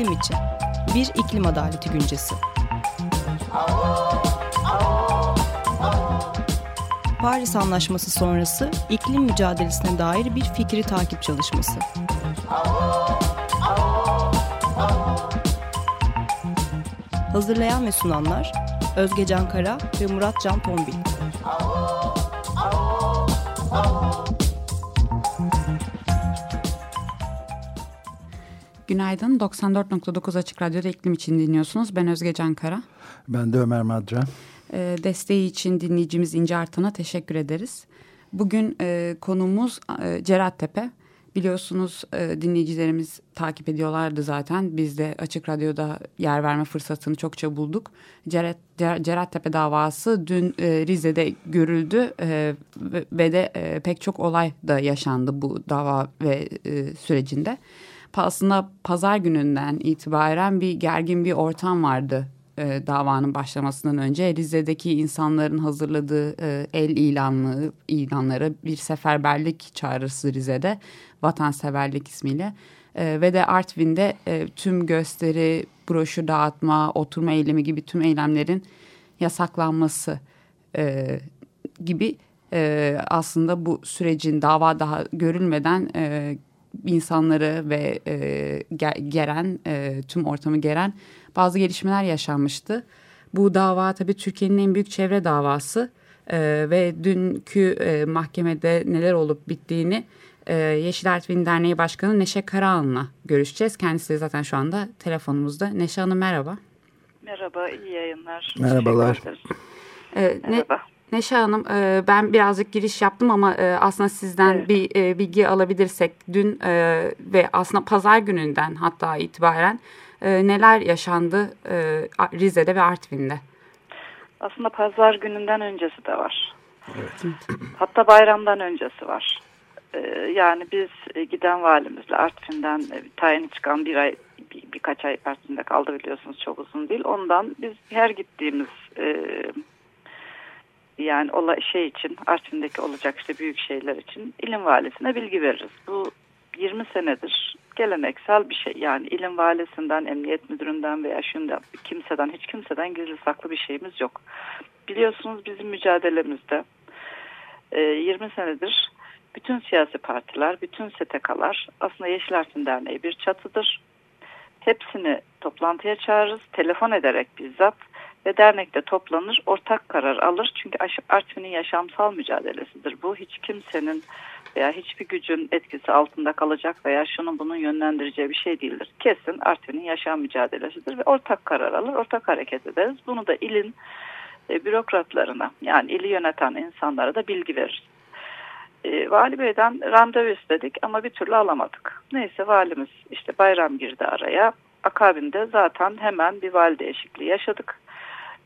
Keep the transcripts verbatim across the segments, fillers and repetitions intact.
iklim için. Bir iklim adaleti güncesi. Paris Anlaşması sonrası iklim mücadelesine dair bir fikri takip çalışması. Hazırlayan ve sunanlar Özge Can Kara ve Murat Can Pombil. Günaydın. doksan dört nokta dokuz Açık Radyo'da iklim için dinliyorsunuz. Ben Özge Can Kara. Ben de Ömer Madra. E, desteği için dinleyicimiz İnce Artan'a teşekkür ederiz. Bugün e, konuğumuz e, Cerattepe. Biliyorsunuz e, dinleyicilerimiz takip ediyorlardı zaten. Biz de Açık Radyo'da yer verme fırsatını çokça bulduk. Cerat, Cer, Cerattepe davası dün e, Rize'de görüldü e, ve de e, pek çok olay da yaşandı bu dava ve e, sürecinde. Aslında pazar gününden itibaren bir gergin bir ortam vardı e, davanın başlamasından önce. Rize'deki insanların hazırladığı e, el ilanlı, ilanları bir seferberlik çağrısı Rize'de, vatanseverlik ismiyle. E, ve de Artvin'de e, tüm gösteri, broşür dağıtma, oturma eylemi gibi tüm eylemlerin yasaklanması e, gibi e, aslında bu sürecin dava daha görülmeden E, insanları ve e, geren, e, tüm ortamı geren bazı gelişmeler yaşanmıştı. Bu dava tabii Türkiye'nin en büyük çevre davası e, ve dünkü e, mahkemede neler olup bittiğini e, Yeşil Artvin Derneği Başkanı Neşe Karahan'la görüşeceğiz. Kendisi zaten şu anda telefonumuzda. Neşe Hanım merhaba. Merhaba, iyi yayınlar. Merhabalar. E, Merhaba. Ne- Neşe Hanım, ben birazcık giriş yaptım ama aslında sizden evet. bir bilgi alabilirsek dün ve aslında pazar gününden hatta itibaren neler yaşandı Rize'de ve Artvin'de? Aslında pazar gününden öncesi de var. Evet. Hatta bayramdan öncesi var. Yani biz giden valimizle Artvin'den tayini çıkan bir ay, bir, birkaç ay içerisinde kaldı biliyorsunuz, çok uzun değil. Ondan biz her gittiğimiz Yani ola şey için, Artvin'deki olacak işte büyük şeyler için ilim valisine bilgi veririz. Bu yirmi senedir geleneksel bir şey. Yani ilim valisinden, emniyet müdüründen veya şundan kimseden, hiç kimseden gizli saklı bir şeyimiz yok. Biliyorsunuz bizim mücadelemizde yirmi senedir bütün siyasi partiler, bütün S T K'lar, aslında Yeşil Artvin Derneği bir çatıdır. Hepsini toplantıya çağırırız, telefon ederek bizzat. Ve dernekte toplanır, ortak karar alır. Çünkü Artvin'in yaşamsal mücadelesidir bu. Hiç kimsenin veya hiçbir gücün etkisi altında kalacak veya şunun bunun yönlendireceği bir şey değildir. Kesin Artvin'in yaşam mücadelesidir ve ortak karar alır, ortak hareket ederiz. Bunu da ilin e, bürokratlarına, yani ili yöneten insanlara da bilgi veririz. E, Vali Bey'den randevu istedik ama bir türlü alamadık. Neyse valimiz işte bayram girdi araya. Akabinde zaten hemen bir vali değişikliği yaşadık.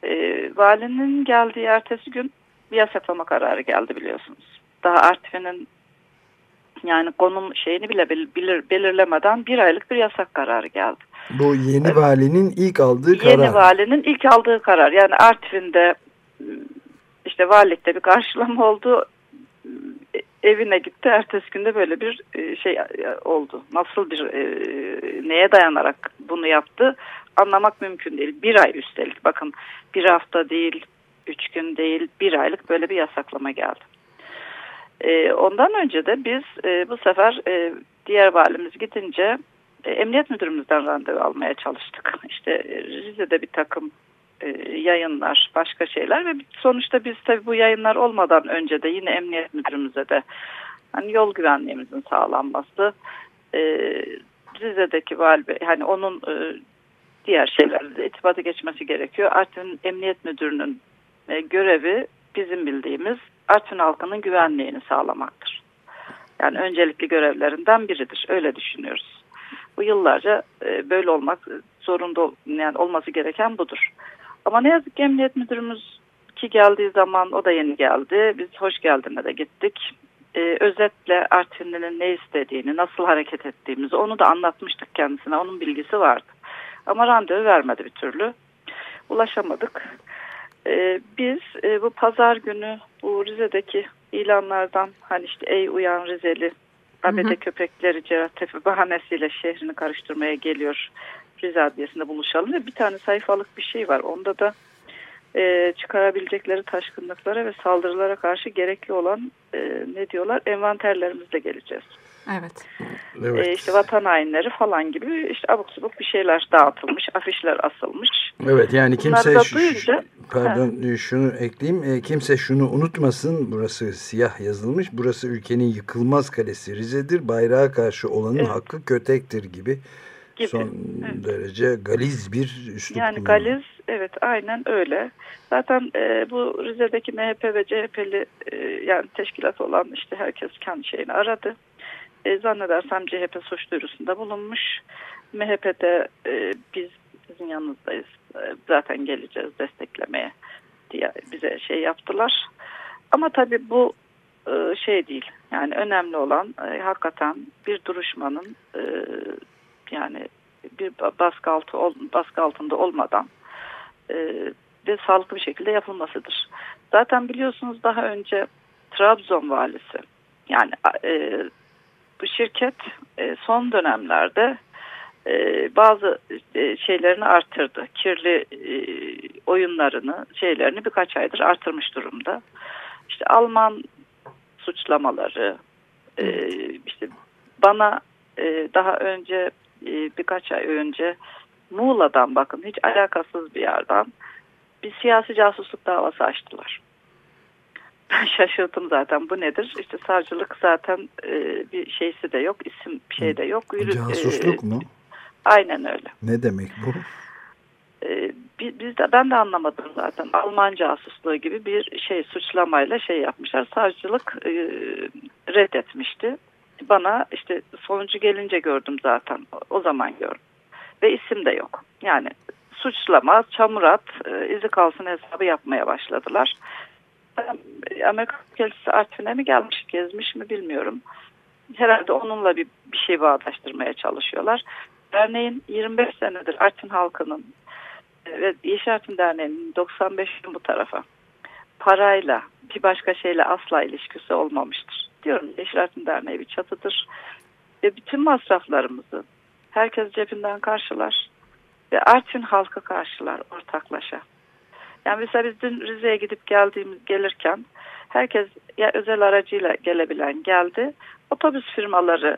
E, valinin geldiği ertesi gün bir yasaklama kararı geldi biliyorsunuz. Daha Artvin'in yani konum şeyini bile belir, belirlemeden bir aylık bir yasak kararı geldi. Bu yeni evet. valinin ilk aldığı yeni karar. Yeni valinin ilk aldığı karar. Yani Artvin'de işte valilikte bir karşılama oldu. Evine gitti. Ertesi günde böyle bir şey oldu. Nasıl bir e, neye dayanarak bunu yaptı? Anlamak mümkün değil. Bir ay üstelik, bakın, bir hafta değil, üç gün değil, bir aylık böyle bir yasaklama geldi. Ee, ondan önce de biz e, bu sefer e, diğer valimiz gidince e, emniyet müdürümüzden randevu almaya çalıştık. İşte e, Rize'de bir takım e, yayınlar, başka şeyler ve sonuçta biz tabii bu yayınlar olmadan önce de yine emniyet müdürümüze de hani yol güvenliğimizin sağlanması, e, Rize'deki vali, hani onun e, diğer şeylerle itibata geçmesi gerekiyor. Artvin Emniyet Müdürü'nün görevi bizim bildiğimiz Artvin halkının güvenliğini sağlamaktır. Yani öncelikli görevlerinden biridir. Öyle düşünüyoruz. Bu yıllarca böyle olmak zorunda, yani olması gereken budur. Ama ne yazık ki Emniyet Müdürümüz ki geldiği zaman, o da yeni geldi. Biz hoş geldin'e de gittik. Ee, özetle Artvinli'nin ne istediğini, nasıl hareket ettiğimizi onu da anlatmıştık kendisine. Onun bilgisi vardı. Ama randevu vermedi bir türlü. Ulaşamadık. Ee, biz e, bu pazar günü bu Rize'deki ilanlardan, hani işte ey uyan Rizeli, A B D köpekleri Cerattepe bahanesiyle şehrini karıştırmaya geliyor. Ceza Adliyesi'nde buluşalım ve bir tane sayfalık bir şey var. Onda da e, çıkarabilecekleri taşkınlıklara ve saldırılara karşı gerekli olan e, ne diyorlar? Envanterlerimizle geleceğiz. Evet. Evet. E, işte vatan hainleri falan gibi işte abuk subuk bir şeyler dağıtılmış, afişler asılmış. Evet, yani kimse şu, duyunca, pardon he. şunu ekleyeyim. E, kimse şunu unutmasın. Burası siyah yazılmış. Burası ülkenin yıkılmaz kalesi Rize'dir. Bayrağa karşı olanın evet. hakkı kötektir gibi. Gibi. Son evet. derece galiz bir üslup. Yani bulundu. Galiz, evet, aynen öyle. Zaten e, bu Rize'deki M H P ve C H P'li e, yani teşkilat olan işte herkes kendi şeyini aradı. E, zannedersem C H P suç duyurusunda bulunmuş. M H P'de e, biz sizin yanınızdayız, e, zaten geleceğiz desteklemeye diye bize şey yaptılar. Ama tabii bu e, şey değil. Yani önemli olan e, hakikaten bir duruşmanın e, yani bir baskı altı baskı altında olmadan e, ve sağlıklı bir şekilde yapılmasıdır. Zaten biliyorsunuz daha önce Trabzon valisi yani e, bu şirket e, son dönemlerde e, bazı e, şeylerini arttırdı. Kirli e, oyunlarını, şeylerini birkaç aydır artırmış durumda. İşte Alman suçlamaları e, işte bana e, daha önce birkaç ay önce Muğla'dan, bakın hiç alakasız bir yerden bir siyasi casusluk davası açtılar. Ben şaşırdım zaten, bu nedir? İşte savcılık zaten bir şeysi de yok, isim bir şey de yok. Yürü, casusluk e, mu? Aynen öyle. Ne demek bu? E, biz de, ben de anlamadım zaten. Alman casusluğu gibi bir şey suçlamayla şey yapmışlar. Savcılık e, reddetmişti. Bana işte sonucu gelince gördüm zaten. O zaman gördüm. Ve isim de yok. Yani suçlama, çamur at, izi kalsın hesabı yapmaya başladılar. Amerika ülkesi Artvin'e mi gelmiş, gezmiş mi bilmiyorum. Herhalde onunla bir, bir şey bağdaştırmaya çalışıyorlar. Derneğin yirmi beş senedir Artvin halkının ve Yeşil Artvin Derneği'nin doksan beşin bu tarafa parayla, bir başka şeyle asla ilişkisi olmamıştır. Diyorum, Yeşil Artvin Derneği bir çatıdır ve bütün masraflarımızı herkes cebinden karşılar ve Artvin halkı karşılar ortaklaşa. Yani mesela biz dün Rize'ye gidip geldiğimiz gelirken herkes ya özel aracıyla gelebilen geldi, otobüs firmaları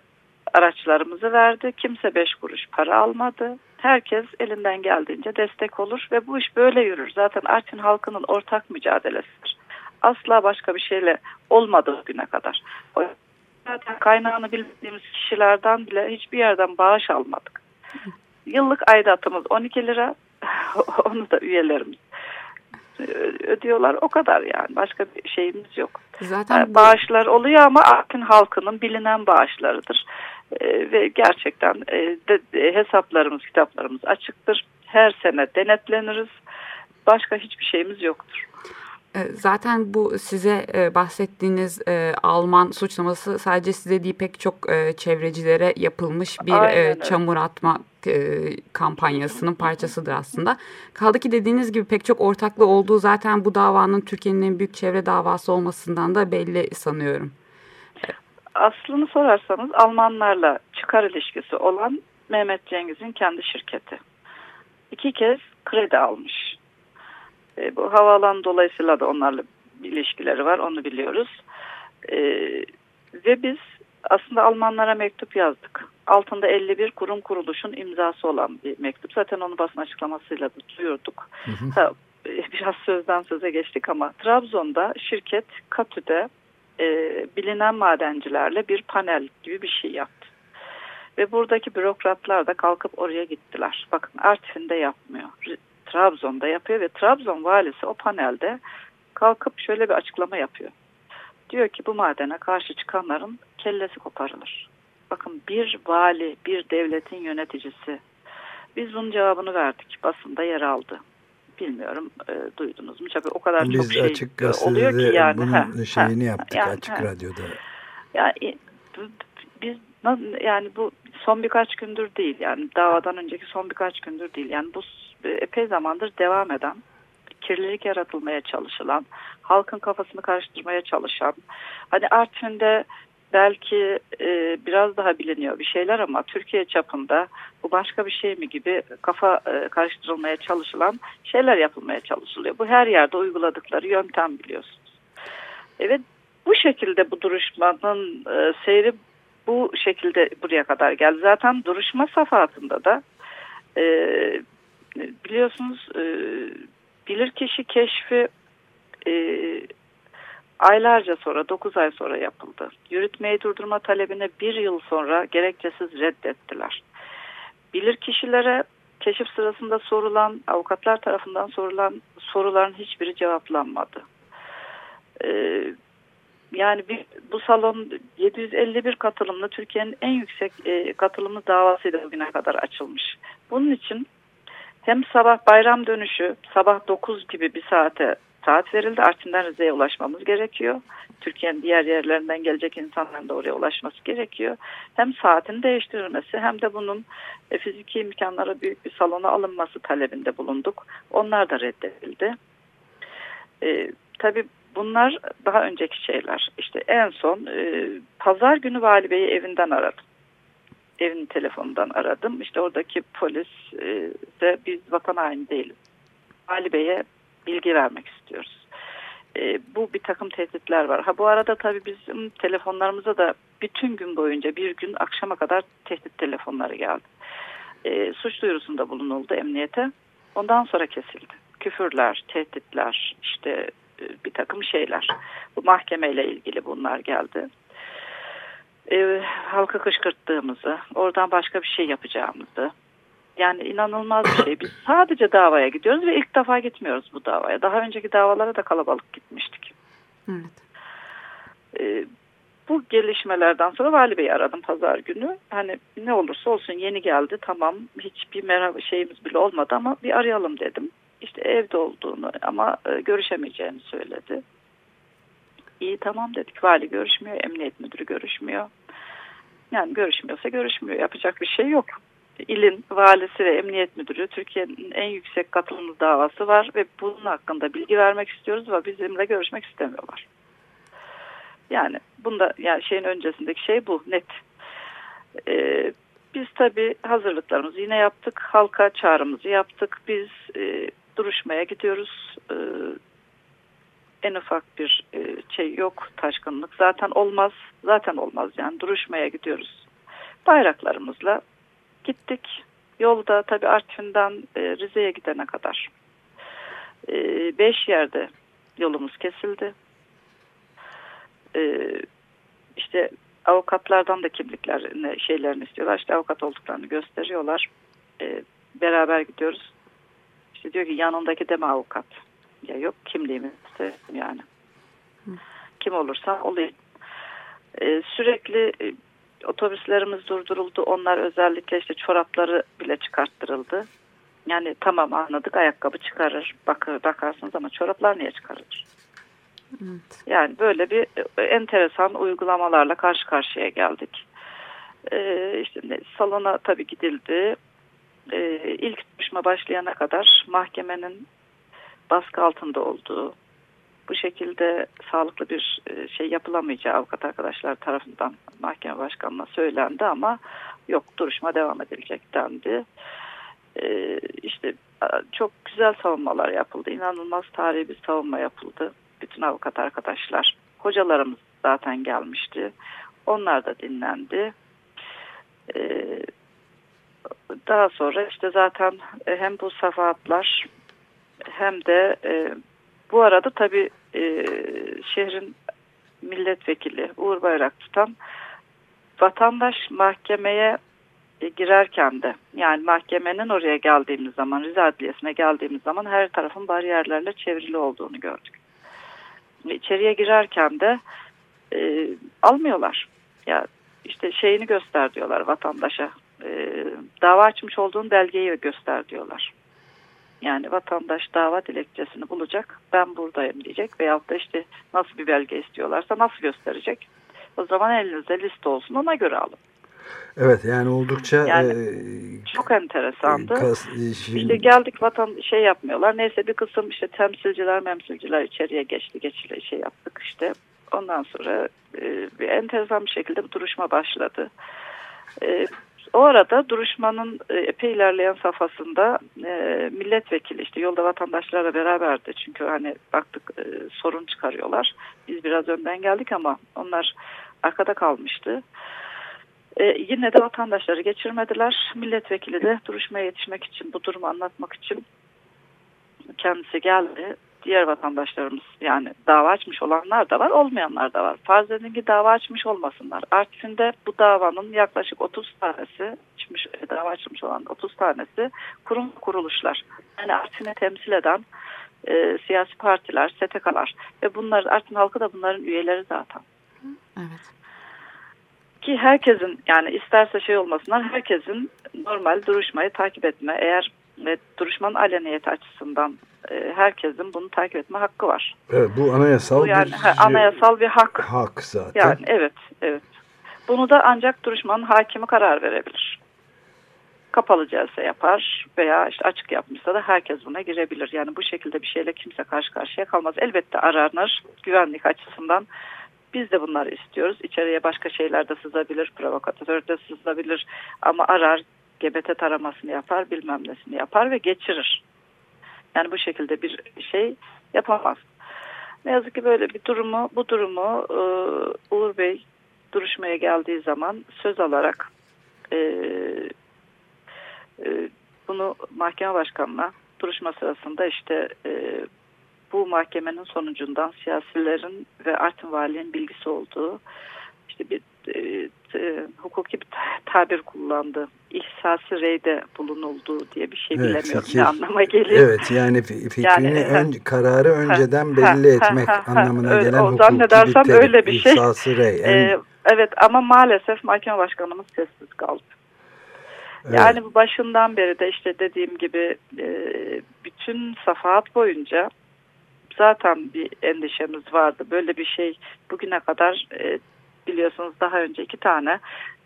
araçlarımızı verdi, kimse beş kuruş para almadı, herkes elinden geldiğince destek olur ve bu iş böyle yürür. Zaten Artvin halkının ortak mücadelesidir. Asla başka bir şeyle olmadığı güne kadar. Zaten kaynağını bildiğimiz kişilerden bile hiçbir yerden bağış almadık. Yıllık aidatımız on iki lira. Onu da üyelerimiz ödüyorlar. O kadar yani. Başka bir şeyimiz yok. Zaten yani bağışlar oluyor ama Artvin halkının bilinen bağışlarıdır. Ee, ve gerçekten e, de, de, hesaplarımız, kitaplarımız açıktır. Her sene denetleniriz. Başka hiçbir şeyimiz yoktur. Zaten bu size bahsettiğiniz Alman suçlaması sadece size değil, pek çok çevrecilere yapılmış bir aynen, çamur atma kampanyasının parçasıdır aslında. Kaldı ki dediğiniz gibi pek çok ortaklığı olduğu zaten bu davanın Türkiye'nin en büyük çevre davası olmasından da belli sanıyorum. Aslını sorarsanız Almanlarla çıkar ilişkisi olan Mehmet Cengiz'in kendi şirketi. İki kez kredi almış. E, bu havaalanı dolayısıyla da onlarla ilişkileri var, onu biliyoruz. E, ve biz aslında Almanlara mektup yazdık. Altında elli bir kurum kuruluşun imzası olan bir mektup. Zaten onu basın açıklamasıyla da duyurduk. Hı hı. Ha, biraz sözden söze geçtik ama Trabzon'da şirket Katü'de e, bilinen madencilerle bir panel gibi bir şey yaptı. Ve buradaki bürokratlar da kalkıp oraya gittiler. Bakın Artvin'de yapmıyor, Trabzon'da yapıyor ve Trabzon valisi o panelde kalkıp şöyle bir açıklama yapıyor. Diyor ki bu madene karşı çıkanların kellesi koparılır. Bakın bir vali, bir devletin yöneticisi. Biz bunun cevabını verdik. Basında yer aldı. Bilmiyorum e, duydunuz mu? Tabii o kadar biz çok şey açık oluyor ki yani. Bunun he, şeyini he, yaptık yani, Açık he. Radyo'da. Yani biz yani bu son birkaç gündür değil yani davadan önceki son birkaç gündür değil yani bu epey zamandır devam eden, kirlilik yaratılmaya çalışılan, halkın kafasını karıştırmaya çalışan, hani Artvin'de belki e, biraz daha biliniyor bir şeyler ama Türkiye çapında bu başka bir şey mi gibi kafa e, karıştırılmaya çalışılan şeyler yapılmaya çalışılıyor. Bu her yerde uyguladıkları yöntem biliyorsunuz. Evet, bu şekilde bu duruşmanın e, seyri bu şekilde buraya kadar geldi. Zaten duruşma safhatında da e, biliyorsunuz e, bilirkişi keşfi e, aylarca sonra, dokuz ay sonra yapıldı. Yürütmeyi durdurma talebini bir yıl sonra gerekçesiz reddettiler. Bilirkişilere keşif sırasında sorulan, avukatlar tarafından sorulan soruların hiçbiri cevaplanmadı. E, yani bir, bu salon yedi yüz elli bir katılımlı, Türkiye'nin en yüksek e, katılımlı davasıyla bugüne kadar açılmış. Bunun için hem sabah bayram dönüşü sabah dokuz gibi bir saate saat verildi. Artvin'den Rize'ye ulaşmamız gerekiyor. Türkiye'nin diğer yerlerinden gelecek insanların da oraya ulaşması gerekiyor. Hem saatin değiştirilmesi hem de bunun fiziki imkanlara büyük bir salona alınması talebinde bulunduk. Onlar da reddedildi. Ee, tabii bunlar daha önceki şeyler. İşte en son e, pazar günü Vali Bey'i evinden aradım. Evin telefonundan aradım. İşte oradaki polis e, de biz vatan haini değiliz, Vali Bey'e bilgi vermek istiyoruz. E, bu bir takım tehditler var. Ha, bu arada tabii bizim telefonlarımıza da bütün gün boyunca, bir gün akşama kadar tehdit telefonları geldi. E, suç duyurusunda bulunuldu emniyete. Ondan sonra kesildi. Küfürler, tehditler, işte e, bir takım şeyler. Bu mahkemeyle ilgili bunlar geldi. E, halkı kışkırttığımızı, oradan başka bir şey yapacağımızı. Yani inanılmaz bir şey. Biz sadece davaya gidiyoruz ve ilk defa gitmiyoruz bu davaya. Daha önceki davalara da kalabalık gitmiştik. Evet. E, bu gelişmelerden sonra Vali Bey'i aradım pazar günü. Hani ne olursa olsun yeni geldi, tamam, hiçbir merhaba şeyimiz bile olmadı ama bir arayalım dedim. İşte evde olduğunu ama e, görüşemeyeceğini söyledi. İyi, tamam dedik. Vali görüşmüyor, emniyet müdürü görüşmüyor. Yani görüşmüyorsa görüşmüyor. Yapacak bir şey yok. İlin valisi ve emniyet müdürü, Türkiye'nin en yüksek katılımlı davası var ve bunun hakkında bilgi vermek istiyoruz ve bizimle görüşmek istemiyorlar. Yani bunda, yani şeyin öncesindeki şey bu, net. Ee, biz tabii hazırlıklarımızı yine yaptık, halka çağrımızı yaptık. Biz e, duruşmaya gidiyoruz. Ee, en ufak bir e, şey yok, taşkınlık. Zaten olmaz, zaten olmaz yani, duruşmaya gidiyoruz. Bayraklarımızla gittik. Yolda tabii Artvin'den e, Rize'ye gidene kadar e, beş yerde yolumuz kesildi. E, işte avukatlardan da kimliklerini, şeylerini istiyorlar. İşte avukat olduklarını gösteriyorlar. E, beraber gidiyoruz. İşte diyor ki yanındaki deme avukat. Ya yok, kimliğimi istedim yani. Hı. Kim olursa olayım. E, sürekli e, otobüslerimiz durduruldu. Onlar özellikle işte çorapları bile çıkarttırıldı. Yani tamam, anladık, ayakkabı çıkarır, bakar, bakarsınız ama çoraplar niye çıkarılır? Evet. Yani böyle bir enteresan uygulamalarla karşı karşıya geldik. Ee, işte salona tabii gidildi. Ee, ilk duruşma başlayana kadar mahkemenin baskı altında olduğu, bu şekilde sağlıklı bir şey yapılamayacağı avukat arkadaşlar tarafından mahkeme başkanına söylendi ama yok, duruşma devam edilecek dendi. Ee, işte çok güzel savunmalar yapıldı. İnanılmaz tarihi bir savunma yapıldı. Bütün avukat arkadaşlar, hocalarımız zaten gelmişti. Onlar da dinlendi. Ee, daha sonra işte zaten hem bu safahatlar hem de e, bu arada tabii e, şehrin milletvekili Uğur Bayraktutan vatandaş mahkemeye e, girerken de, yani mahkemenin oraya geldiğimiz zaman, Rize Adliyesi'ne geldiğimiz zaman her tarafın bariyerlerle çevrili olduğunu gördük. İçeriye girerken de e, almıyorlar. Ya işte şeyini göster diyorlar vatandaşa. E, dava açmış olduğun belgeyi göster diyorlar. Yani vatandaş dava dilekçesini bulacak, ben buradayım diyecek veyahut da işte nasıl bir belge istiyorlarsa nasıl gösterecek. O zaman elinizde liste olsun, ona göre alın. Evet, yani oldukça yani, e, çok enteresandı. Kas, şimdi... İşte geldik, vatan şey yapmıyorlar. Neyse bir kısım işte temsilciler, memsilciler içeriye geçti, geçile şey yaptık işte. Ondan sonra e, bir enteresan bir şekilde bir duruşma başladı. E, o arada duruşmanın e, epey ilerleyen safhasında e, milletvekili işte yolda vatandaşlarla beraberdi. Çünkü hani baktık e, sorun çıkarıyorlar. Biz biraz önden geldik ama onlar arkada kalmıştı. E, yine de vatandaşları geçirmediler. Milletvekili de duruşmaya yetişmek için, bu durumu anlatmak için kendisi geldi. Diğer vatandaşlarımız, yani dava açmış olanlar da var, olmayanlar da var. Farz edin ki dava açmış olmasınlar. Artvin'de bu davanın yaklaşık otuz tanesi, çıkmış, dava açılmış olan otuz tanesi kurum kuruluşlar. Yani Artvin'i temsil eden e, siyasi partiler, S T K'lar ve bunlar, Artvin halkı da bunların üyeleri zaten. Evet. Ki herkesin, yani isterse şey olmasınlar, herkesin normal duruşmayı takip etme, eğer ve duruşmanın aleniyeti açısından e, herkesin bunu takip etme hakkı var. Evet, bu anayasal, bu yani, bir, ha, anayasal bir hak. Hak zaten. Yani, evet, evet. Bunu da ancak duruşmanın hakimi karar verebilir. Kapalı celse yapar veya işte açık yapmışsa da herkes buna girebilir. Yani bu şekilde bir şeyle kimse karşı karşıya kalmaz. Elbette aranır güvenlik açısından. Biz de bunları istiyoruz. İçeriye başka şeyler de sızabilir, provokatör de sızabilir ama arar. G B T taramasını yapar, bilmem nesini yapar ve geçirir. Yani bu şekilde bir şey yapamaz. Ne yazık ki böyle bir durumu, bu durumu e, Uğur Bey duruşmaya geldiği zaman söz alarak e, e, bunu mahkeme başkanına duruşma sırasında işte e, bu mahkemenin sonucundan siyasilerin ve Artvin valinin bilgisi olduğu, işte bir e, e, hukuki bir tabir kullandı. İhsası reyde bulunulduğu diye bir şey, evet, bilemiyorum ne anlama geliyor. Evet, yani fikrini, yani, ön, ha, kararı önceden ha, belli ha, etmek ha, anlamına ha, gelen hukuki bir terim, ihsası rey. Ee, en... Evet, ama maalesef mahkeme başkanımız sessiz kaldı. Evet. Yani bu başından beri de işte dediğim gibi e, bütün safahat boyunca zaten bir endişemiz vardı. Böyle bir şey bugüne kadar e, biliyorsunuz daha önce iki tane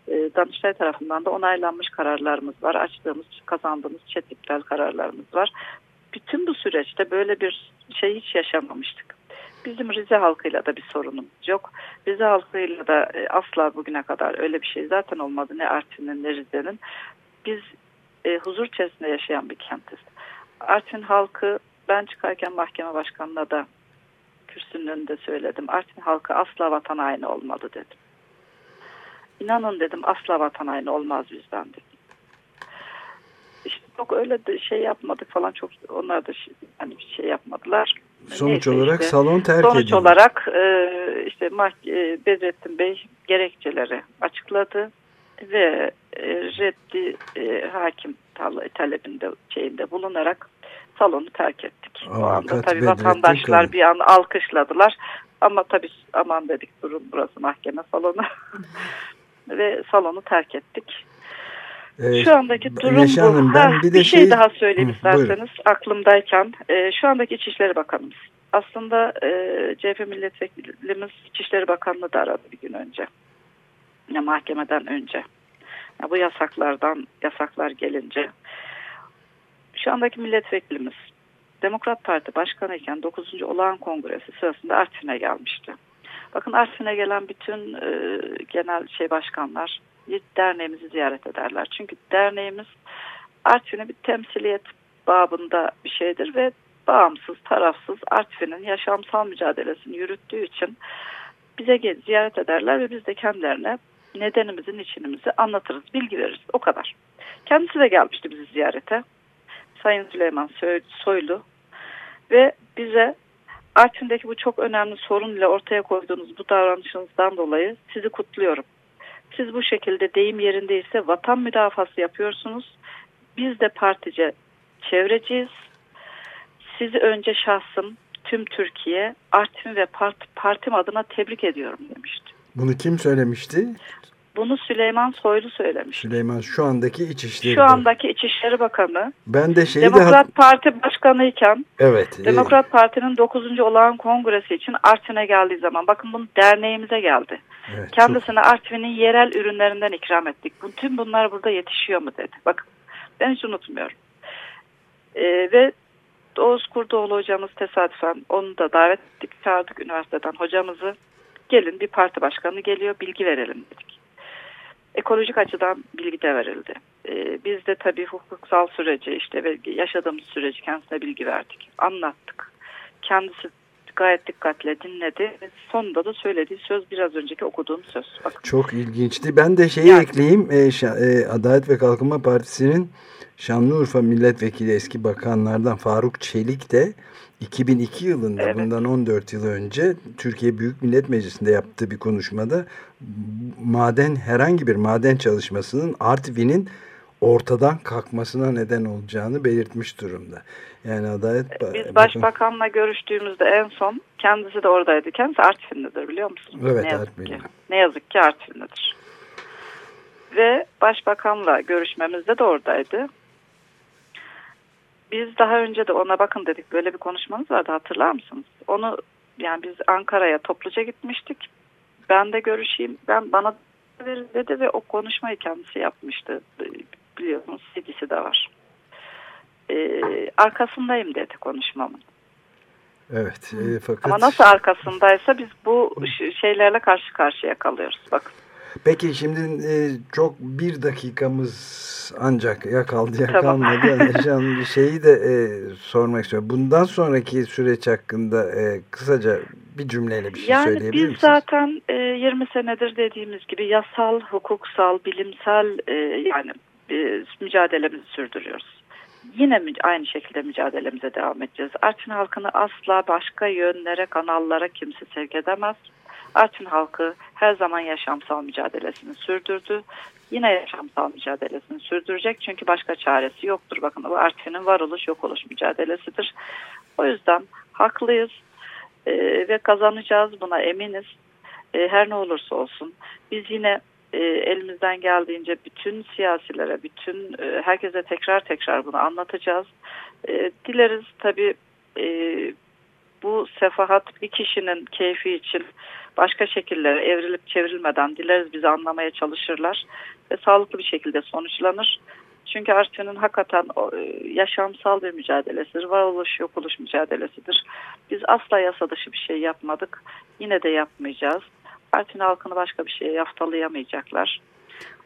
Danıştay tarafından da onaylanmış kararlarımız var. Açtığımız, kazandığımız çet iptal kararlarımız var. Bütün bu süreçte böyle bir şey hiç yaşamamıştık. Bizim Rize halkıyla da bir sorunumuz yok. Rize halkıyla da asla bugüne kadar öyle bir şey zaten olmadı. Ne Artvin'in ne Rize'nin. Biz e, huzur içerisinde yaşayan bir kentiz. Artvin halkı, ben çıkarken mahkeme başkanına da kürsünün önünde söyledim. Artvin halkı asla vatan haini olmadı dedim. İnanın dedim, asla vatan haini olmaz bizden dedim. İşte çok öyle de şey yapmadık falan, çok onlar da şey, yani bir şey yapmadılar. Sonuç Neyse olarak işte, salon terk edildi. Sonuç edildi. olarak e, işte Mah- Bedrettin Bey gerekçeleri açıkladı ve e, reddi e, hakim talebinde şeyinde bulunarak salonu terk ettik. Aa, o anda tabii vatandaşlar tabii. bir an alkışladılar ama tabii aman dedik, durun, burası mahkeme salonu. Ve salonu terk ettik. Ee, şu andaki durum Neşe bu. Hanım, ben ha, bir, de bir şey, şey daha söyleyeyim Hı, isterseniz buyurun. aklımdayken. E, şu andaki İçişleri Bakanımız. Aslında e, C H P milletvekilimiz İçişleri Bakanlığı da aradı bir gün önce. Ya, mahkemeden önce. Ya, bu yasaklardan, yasaklar gelince. Şu andaki milletvekilimiz Demokrat Parti Başkanı iken dokuzuncu Olağan Kongresi sırasında Artvin'e gelmişti. Bakın, Artvin'e gelen bütün e, genel şey başkanlar derneğimizi ziyaret ederler. Çünkü derneğimiz Artvin'e bir temsiliyet babında bir şeydir ve bağımsız, tarafsız Artvin'in yaşamsal mücadelesini yürüttüğü için bize gel, ziyaret ederler ve biz de kendilerine nedenimizi, niçinimizi anlatırız, bilgi veririz. O kadar. Kendisi de gelmişti bizi ziyarete. Sayın Süleyman Soylu ve bize Artvin'deki bu çok önemli sorun ile ortaya koyduğunuz bu davranışınızdan dolayı sizi kutluyorum. Siz bu şekilde, deyim yerindeyse, vatan müdafası yapıyorsunuz. Biz de partice çevreciyiz. Sizi önce şahsım, tüm Türkiye, Artvin ve part- partim adına tebrik ediyorum demişti. Bunu kim söylemişti? Bunu Süleyman Soylu söylemiş. Süleyman şu andaki İçişleri Bakanı. Şu andaki İçişleri Bakanı. Ben de şeyi Demokrat daha... Parti Başkanı iken. Evet. Demokrat e... Parti'nin dokuzuncu Olağan Kongresi için Artvin'e geldiği zaman, bakın, bunu derneğimize geldi. Evet, kendisine çok... Artvin'in yerel ürünlerinden ikram ettik. Bütün bunlar burada yetişiyor mu dedi. Bakın, ben hiç unutmuyorum. Ee, ve Doğuş Kurdoğlu hocamız tesadüfen onu da davet ettik, çağırdık üniversiteden hocamızı. gelin bir parti başkanı geliyor, bilgi verelim dedik. Ekolojik açıdan bilgi de verildi. Ee, biz de tabii hukuksal süreci, işte ve yaşadığımız süreci kendisine bilgi verdik. Anlattık. Kendisi gayet dikkatle dinledi. Sonunda da söylediği söz biraz önceki okuduğum söz. Bakın. Çok ilginçti. Ben de şeyi yani, ekleyeyim. E, şa, e, Adalet ve Kalkınma Partisi'nin Şanlıurfa Milletvekili eski bakanlardan Faruk Çelik de iki bin iki yılında, evet, bundan on dört yıl önce Türkiye Büyük Millet Meclisi'nde yaptığı bir konuşmada maden, herhangi bir maden çalışmasının Artvin'in ortadan kalkmasına neden olacağını belirtmiş durumda. Yani Adalet Biz Başbakan'la görüştüğümüzde en son, kendisi de oradaydı. Kendisi Artvinlidir, biliyor musunuz? Evet, ne yazık Artvinli. Ki, ne yazık ki Artvinlidir. Ve Başbakan'la görüşmemizde de oradaydı. Biz daha önce de ona bakın dedik, böyle bir konuşmanız vardı, hatırlar mısınız? Onu yani biz Ankara'ya topluca gitmiştik. Ben de görüşeyim, ben bana verin dedi ve o konuşmayı kendisi yapmıştı. Biliyorsunuz C D'si de var. Ee, arkasındayım dedi konuşmamın. Evet. E, fakat... Ama nasıl arkasındaysa biz bu şeylerle karşı karşıya kalıyoruz. Bakın. Peki şimdi e, çok bir dakikamız ancak ya kaldı ya tamam. kalmadı. Bir şeyi de e, sormak istiyorum. Bundan sonraki süreç hakkında e, kısaca bir cümleyle bir şey yani söyleyebilir misiniz? Yani biz zaten e, yirmi senedir dediğimiz gibi yasal, hukuksal, bilimsel e, yani e, mücadelemizi sürdürüyoruz. Yine aynı şekilde mücadelemize devam edeceğiz. Artvin halkını asla başka yönlere, kanallara kimse sevk edemez. Artvin halkı her zaman yaşamsal mücadelesini sürdürdü. Yine yaşamsal mücadelesini sürdürecek. Çünkü başka çaresi yoktur. Bakın bu Artvin'in varoluş yok oluş mücadelesidir. O yüzden haklıyız e, ve kazanacağız, buna eminiz. E, her ne olursa olsun. Biz yine e, elimizden geldiğince bütün siyasilere, bütün e, herkese tekrar tekrar bunu anlatacağız. E, dileriz tabii e, bu sefahat bir kişinin keyfi için başka şekillere evrilip çevrilmeden dileriz bizi anlamaya çalışırlar ve sağlıklı bir şekilde sonuçlanır. Çünkü Artvin'in hakikaten yaşamsal bir mücadelesidir, varoluş yok oluş mücadelesidir. Biz asla yasa dışı bir şey yapmadık, yine de yapmayacağız. Artvin halkını başka bir şeye yaftalayamayacaklar.